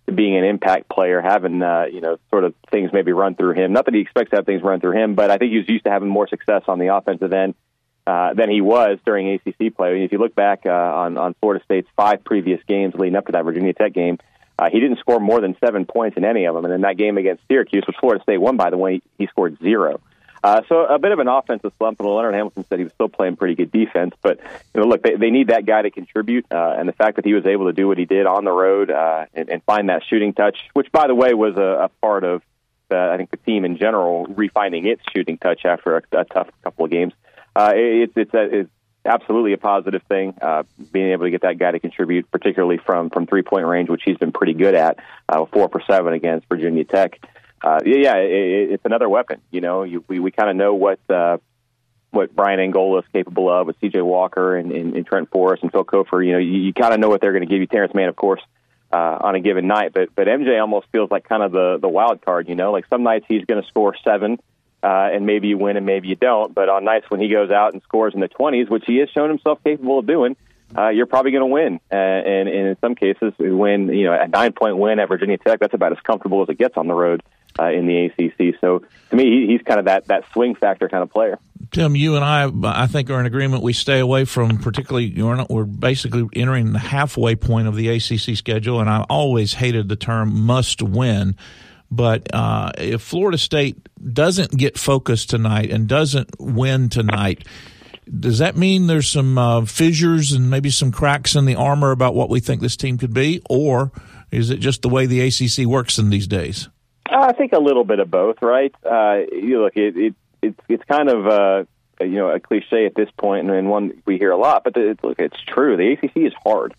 to being an impact player, having uh, you know sort of things maybe run through him. Not that he expects to have things run through him, but I think he's used to having more success on the offensive end Uh, than he was during A C C play. I mean, if you look back uh, on, on Florida State's five previous games leading up to that Virginia Tech game, uh, he didn't score more than seven points in any of them. And in that game against Syracuse, which Florida State won, by the way, he scored zero. Uh, so a bit of an offensive slump, and Leonard Hamilton said he was still playing pretty good defense. But you know, look, they, they need that guy to contribute, uh, and the fact that he was able to do what he did on the road uh, and, and find that shooting touch, which, by the way, was a, a part of, uh, I think, the team in general refining its shooting touch after a, a tough couple of games. Uh, it's it's a, it's absolutely a positive thing, uh, being able to get that guy to contribute, particularly from, from three-point range, which he's been pretty good at, uh, four for seven against Virginia Tech. Uh, yeah, it, it's another weapon. You know, you, we, we kind of know what uh, what Brian Angola is capable of with C J Walker and, and, and Trent Forrest and Phil Kofer. You know, you, you kind of know what they're going to give you. Terrence Mann, of course, uh, on a given night, but but M J almost feels like kind of the, the wild card. You know, like some nights he's going to score seven. Uh, and maybe you win and maybe you don't. But on nights when he goes out and scores in the twenties, which he has shown himself capable of doing, uh, you're probably going to win. Uh, and, and in some cases, we win, you know, a nine-point win at Virginia Tech, that's about as comfortable as it gets on the road uh, in the A C C. So, to me, he's kind of that, that swing factor kind of player. Tim, you and I, I think, are in agreement. We stay away from particularly – we're basically entering the halfway point of the A C C schedule, and I always hated the term must-win. But uh, if Florida State doesn't get focused tonight and doesn't win tonight, does that mean there's some uh, fissures and maybe some cracks in the armor about what we think this team could be? Or is it just the way the A C C works in these days? I think a little bit of both, right? Uh, you look, it, it, it's, it's kind of uh, you know a cliche at this point and one we hear a lot, but it, look, it's true. The A C C is hard.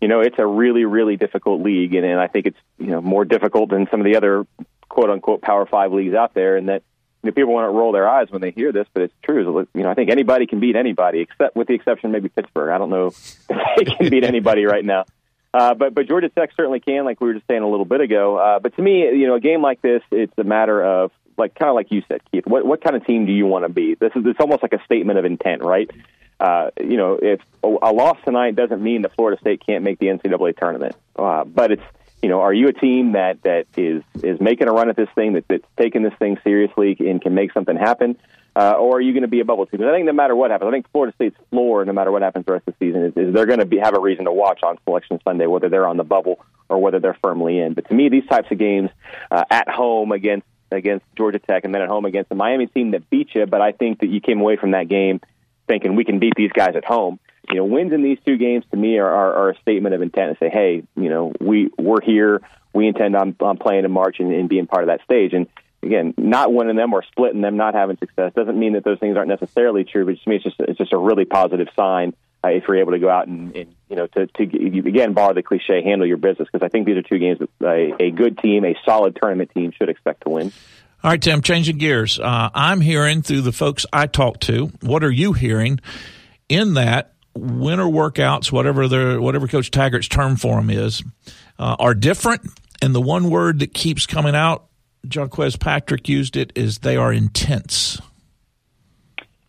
You know, it's a really, really difficult league, and, and I think it's, you know, more difficult than some of the other quote-unquote Power Five leagues out there, and that you know, people want to roll their eyes when they hear this, but it's true. You know, I think anybody can beat anybody, except with the exception maybe Pittsburgh. I don't know if they can beat anybody right now. Uh, but, but Georgia Tech certainly can, like we were just saying a little bit ago. Uh, but to me, you know, a game like this, it's a matter of, like kind of like you said, Keith, what, what kind of team do you want to be? This is It's almost like a statement of intent, right? Uh, you know, if a loss tonight doesn't mean that Florida State can't make the N C double A tournament. Uh, but it's, you know, are you a team that, that is, is making a run at this thing, that, that's taking this thing seriously and can make something happen? Uh, or are you going to be a bubble team? And I think no matter what happens, I think Florida State's floor, no matter what happens the rest of the season, is, is they're going to be, have a reason to watch on Selection Sunday, whether they're on the bubble or whether they're firmly in. But to me, these types of games uh, at home against against Georgia Tech and then at home against the Miami team that beat you, but I think that you came away from that game thinking we can beat these guys at home. You know, wins in these two games to me are, are, are a statement of intent to say, hey, you know, we we're here. We intend on, on playing in March and, and being part of that stage. And again, not winning them or splitting them, not having success doesn't mean that those things aren't necessarily true. But to me, it's just it's just a really positive sign uh, if you're able to go out and, and you know to, to again borrow the cliche, handle your business, because I think these are two games that a, a good team, a solid tournament team, should expect to win. All right, Tim, changing gears. Uh, I'm hearing through the folks I talk to, what are you hearing in that, winter workouts, whatever their, whatever Coach Taggart's term for them is, uh, are different. And the one word that keeps coming out, Jacquez Patrick used it, is they are intense.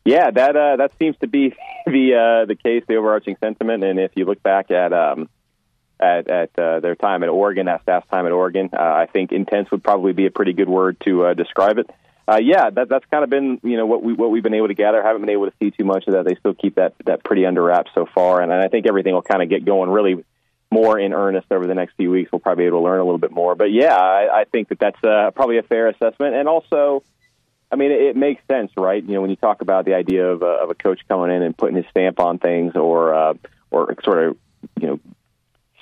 Yeah, that uh, that seems to be the uh, the case, the overarching sentiment. And if you look back at um, at, at uh, their time at Oregon, that staff's time at Oregon, uh, I think intense would probably be a pretty good word to uh, describe it. Uh, yeah, that, that's kind of been, you know, what we what we've been able to gather. Haven't been able to see too much of that. They still keep that, that pretty under wraps so far, and, and I think everything will kind of get going really more in earnest over the next few weeks. We'll probably be able to learn a little bit more. But yeah, I, I think that that's uh, probably a fair assessment. And also, I mean, it, it makes sense, right? You know, when you talk about the idea of, uh, of a coach coming in and putting his stamp on things, or uh, or sort of, you know,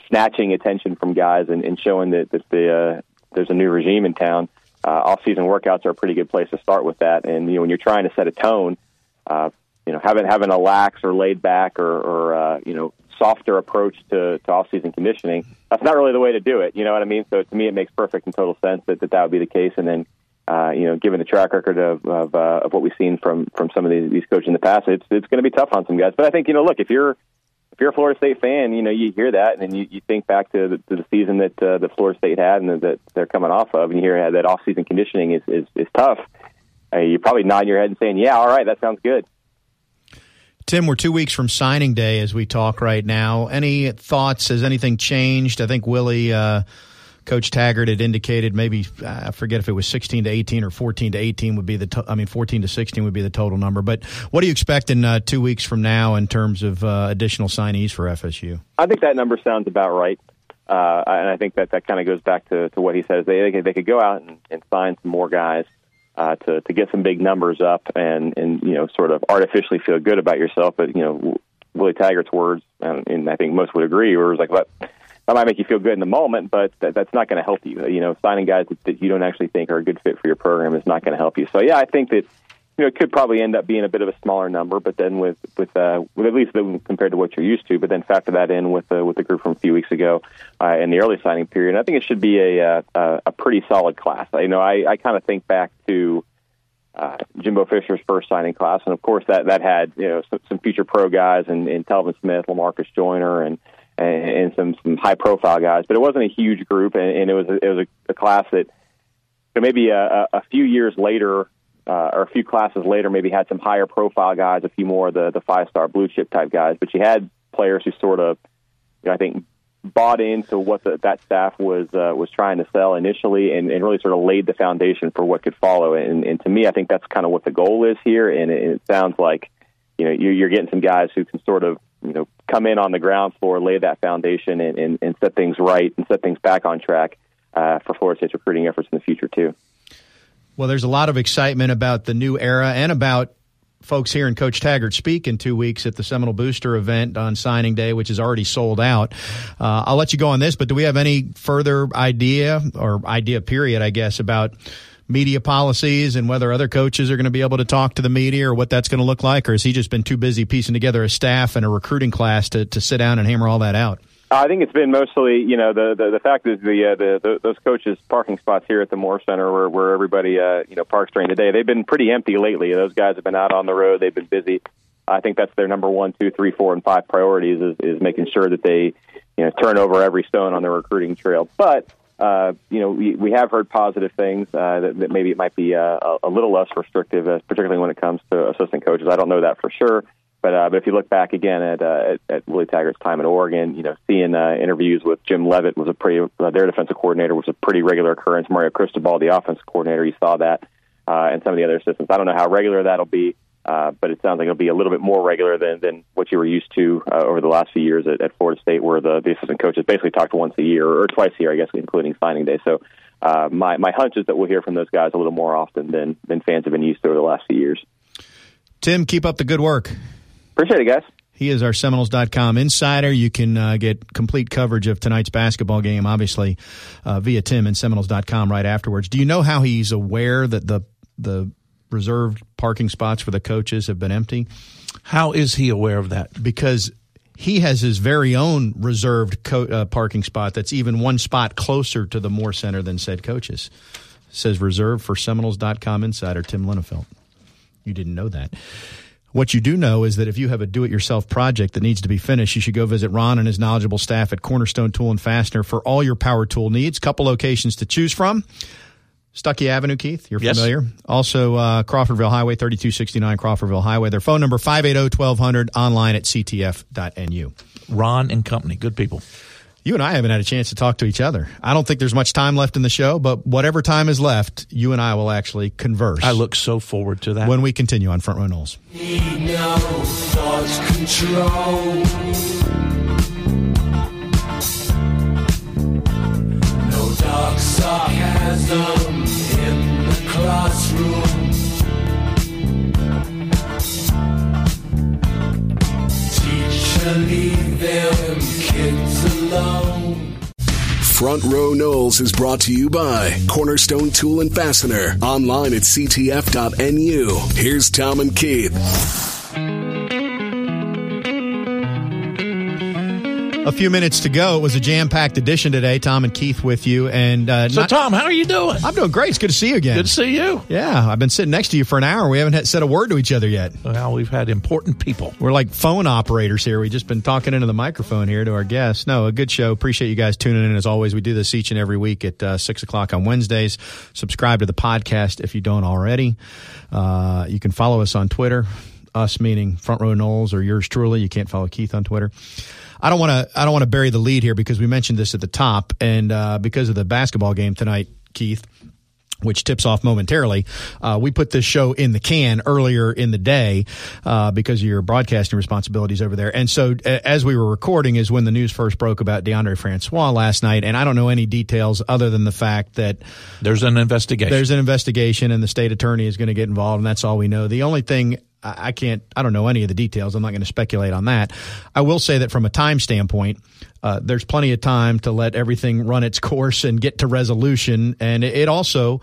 snatching attention from guys and, and showing that that the uh, there's a new regime in town. Uh, off-season workouts are a pretty good place to start with that, and you know when you're trying to set a tone, uh, you know having having a lax or laid back or, or uh, you know softer approach to, to off-season conditioning, that's not really the way to do it. You know what I mean? So to me, it makes perfect and total sense that that, that would be the case. And then uh, you know, given the track record of of, uh, of what we've seen from from some of these, these coaches in the past, it's it's going to be tough on some guys. But I think you know, look, if you're If you're a Florida State fan, you know, you hear that, and you, you think back to the, to the season that uh, the Florida State had and that they're coming off of, and you hear that off-season conditioning is, is, is tough, uh, you're probably nodding your head and saying, yeah, all right, that sounds good. Tim, we're two weeks from signing day as we talk right now. Any thoughts? Has anything changed? I think Willie, uh, Coach Taggart had indicated maybe, I forget if it was sixteen to eighteen or fourteen to eighteen would be the, to- I mean, fourteen to sixteen would be the total number. But what do you expect in uh, two weeks from now in terms of uh, additional signees for F S U? I think that number sounds about right. Uh, and I think that that kind of goes back to, to what he says. They, they, could, they could go out and, and sign some more guys uh, to, to get some big numbers up and, and, you know, sort of artificially feel good about yourself. But, you know, Willie Taggart's words, and, and I think most would agree, were like, what? That might make you feel good in the moment, but that, that's not going to help you. You know, signing guys that, that you don't actually think are a good fit for your program is not going to help you. So, yeah, I think that you know it could probably end up being a bit of a smaller number, but then with with, uh, with at least compared to what you're used to, but then factor that in with uh, with the group from a few weeks ago uh, in the early signing period. And I think it should be a a, a pretty solid class. You know, I, I kind of think back to uh, Jimbo Fisher's first signing class, and of course that that had you know some, some future pro guys and, and Dalvin Smith, LaMarcus Joyner, and. and some, some high-profile guys, but it wasn't a huge group, and, and it was a, it was a, a class that maybe a, a few years later uh, or a few classes later maybe had some higher-profile guys, a few more of the, the five-star blue-chip type guys, but you had players who sort of, you know, I think, bought into what the, that staff was uh, was trying to sell initially and, and really sort of laid the foundation for what could follow. And, and to me, I think that's kind of what the goal is here, and it, it sounds like you know you're getting some guys who can sort of you know, come in on the ground floor, lay that foundation, and, and, and set things right and set things back on track uh, for Florida State's recruiting efforts in the future, too. Well, there's a lot of excitement about the new era and about folks hearing Coach Taggart speak in two weeks at the Seminole Booster event on signing day, which is already sold out. Uh, I'll let you go on this, but do we have any further idea or idea period, I guess, about media policies and whether other coaches are going to be able to talk to the media or what that's going to look like? Or has he just been too busy piecing together a staff and a recruiting class to, to sit down and hammer all that out? I think it's been mostly, you know, the the, the fact that the, uh, the the those coaches' parking spots here at the Moore Center where, where everybody, uh, you know, parks during the day, they've been pretty empty lately. Those guys have been out on the road. They've been busy. I think that's their number one, two, three, four, and five priorities is, is making sure that they, you know, turn over every stone on the recruiting trail. But Uh, you know, we, we have heard positive things uh, that, that maybe it might be uh, a little less restrictive, uh, particularly when it comes to assistant coaches. I don't know that for sure, but uh, but if you look back again at, uh, at at Willie Taggart's time at Oregon, you know, seeing uh, interviews with Jim Leavitt was a pretty uh, their defensive coordinator was a pretty regular occurrence. Mario Cristobal, the offensive coordinator, you saw that, uh, and some of the other assistants. I don't know how regular that'll be, uh, but it sounds like it'll be a little bit more regular than than what you were used to uh, over the last few years at, at Florida State, where the, the assistant coaches basically talked once a year or twice a year, I guess, including signing day. So uh, my, my hunch is that we'll hear from those guys a little more often than, than fans have been used to over the last few years. Tim, keep up the good work. Appreciate it, guys. He is our Seminoles dot com insider. You can uh, get complete coverage of tonight's basketball game, obviously, uh, via Tim and Seminoles dot com right afterwards. Do you know how he's aware that the the reserved parking spots for the coaches have been empty? How is he aware of that? Because he has his very own reserved co- uh, parking spot that's even one spot closer to the Moore Center than said coaches. It says reserved for Seminoles dot com insider Tim Linnefeld. You didn't know that. What you do know is that if you have a do-it-yourself project that needs to be finished, you should go visit Ron and his knowledgeable staff at Cornerstone Tool and Fastener for all your power tool needs. Couple locations to choose from. Stuckey Avenue, Keith, you're yes. familiar. Also, uh, Crawfordville Highway, thirty-two sixty-nine Crawfordville Highway. Their phone number, five eight zero, twelve hundred, online at c t f dot n u. Ron and company, good people. You and I haven't had a chance to talk to each other. I don't think there's much time left in the show, but whatever time is left, you and I will actually converse. I look so forward to that. When we continue on Front Row Noles. Need no thought control. No dark sarcasm in the classroom. Teacher, leave them kids alone. Front Row Noles is brought to you by Cornerstone Tool and Fastener, online at c t f dot n u. Here's Tom and Keith. A few minutes to go. It was a jam-packed edition today. Tom and Keith with you. And uh, So, not, Tom, how are you doing? I'm doing great. It's good to see you again. Good to see you. Yeah. I've been sitting next to you for an hour. We haven't had, said a word to each other yet. Well, we've had important people. We're like phone operators here. We've just been talking into the microphone here to our guests. No, a good show. Appreciate you guys tuning in. As always, we do this each and every week at uh, six o'clock on Wednesdays. Subscribe to the podcast if you don't already. Uh, you can follow us on Twitter. Us, meaning Front Row Noles or yours truly. You can't follow Keith on Twitter. I don't want to. I don't want to bury the lead here because we mentioned this at the top, and uh, because of the basketball game tonight, Keith, which tips off momentarily, uh, we put this show in the can earlier in the day uh, because of your broadcasting responsibilities over there. And so, a- as we were recording, is when the news first broke about DeAndre Francois last night. And I don't know any details other than the fact that there's an investigation. There's an investigation, and the state attorney is going to get involved, and that's all we know. The only thing. I can't, I don't know any of the details. I'm not going to speculate on that. I will say that from a time standpoint, uh, there's plenty of time to let everything run its course and get to resolution. And it also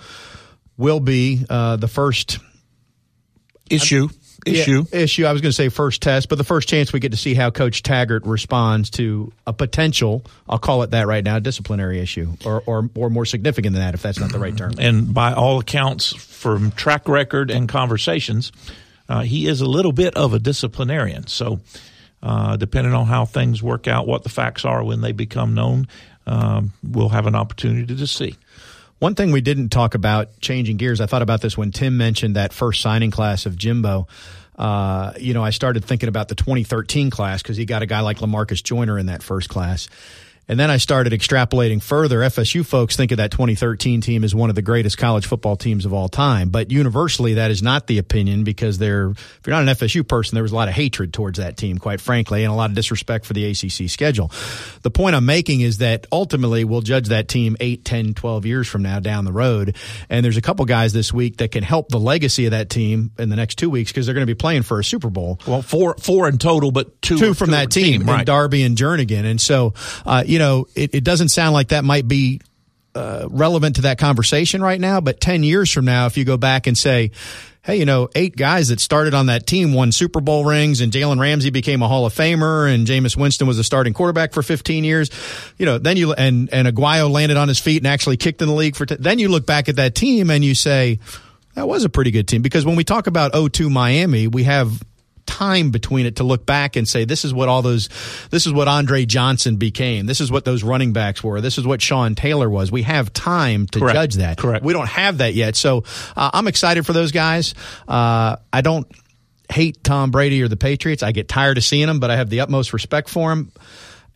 will be uh, the first issue. I, issue. Yeah, issue. I was going to say first test, but the first chance we get to see how Coach Taggart responds to a potential, I'll call it that right now, disciplinary issue, or or, or more significant than that, if that's not the right term. And by all accounts, from track record and conversations, Uh, he is a little bit of a disciplinarian. So uh, depending on how things work out, what the facts are when they become known, um, we'll have an opportunity to see. One thing we didn't talk about, changing gears, I thought about this when Tim mentioned that first signing class of Jimbo. Uh, you know, I started thinking about the twenty thirteen class because he got a guy like LaMarcus Joyner in that first class. And then I started extrapolating further. F S U folks think of that twenty thirteen team as one of the greatest college football teams of all time. But universally, that is not the opinion because they're, if you're not an F S U person, there was a lot of hatred towards that team, quite frankly, and a lot of disrespect for the A C C schedule. The point I'm making is that ultimately we'll judge that team eight, ten, twelve years from now down the road. And there's a couple guys this week that can help the legacy of that team in the next two weeks because they're going to be playing for a Super Bowl. Well, four four in total, but two, two from two that team, team right. And Darby and Jernigan. And so, uh, you know, You know, it, it doesn't sound like that might be uh, relevant to that conversation right now, but ten years from now, if you go back and say, hey, you know, eight guys that started on that team won Super Bowl rings, and Jalen Ramsey became a Hall of Famer, and Jameis Winston was a starting quarterback for fifteen years, you know, then you and, and Aguayo landed on his feet and actually kicked in the league for t- then you look back at that team and you say, that was a pretty good team. Because when we talk about oh two Miami, we have time between it to look back and say, this is what all those, this is what Andre Johnson became. This is what those running backs were. This is what Sean Taylor was. We have time to Correct. judge that. Correct. We don't have that yet. So uh, I'm excited for those guys. Uh, I don't hate Tom Brady or the Patriots. I get tired of seeing them, but I have the utmost respect for them.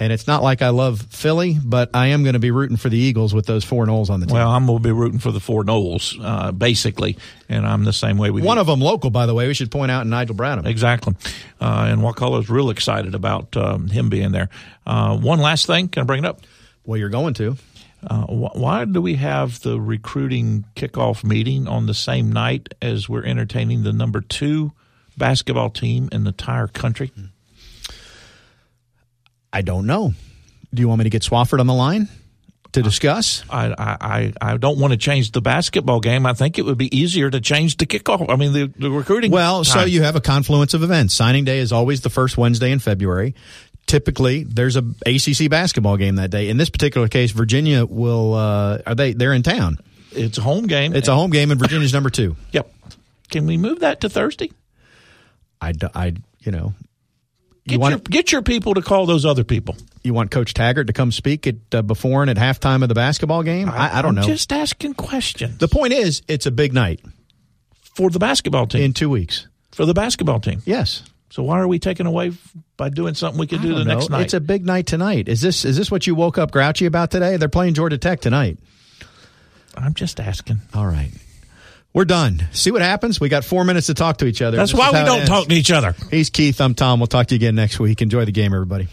And it's not like I love Philly, but I am going to be rooting for the Eagles with those four Noles on the team. Well, I'm going to be rooting for the four Noles, uh, basically, and I'm the same way. We One do. of them local, by the way. We should point out Nigel Bradham. Exactly. Uh, and Wakala's real excited about um, him being there. Uh, one last thing. Can I bring it up? Well, you're going to. Uh, wh- why do we have the recruiting kickoff meeting on the same night as we're entertaining the number two basketball team in the entire country? Mm-hmm. I don't know. Do you want me to get Swafford on the line to discuss? I, I, I don't want to change the basketball game. I think it would be easier to change the kickoff. I mean, the, the recruiting. Well, time. So you have a confluence of events. Signing day is always the first Wednesday in February. Typically, there's a ACC basketball game that day. In this particular case, Virginia will. Uh, are they? They're in town. It's a home game. It's a home game, and Virginia's number two. Yep. Can we move that to Thursday? I, I you know. Get, you want your, to, get your people to call those other people. You want Coach Taggart to come speak at uh, before and at halftime of the basketball game? I, I don't I'm know. Just asking questions. The point is, it's a big night. For the basketball team. In two weeks. For the basketball team. Yes. So why are we taken away by doing something we could do the know. next night? It's a big night tonight. Is this is this what you woke up grouchy about today? They're playing Georgia Tech tonight. I'm just asking. All right. We're done. See what happens? We got four minutes to talk to each other. That's why we don't talk to each other. He's Keith. I'm Tom. We'll talk to you again next week. Enjoy the game, everybody.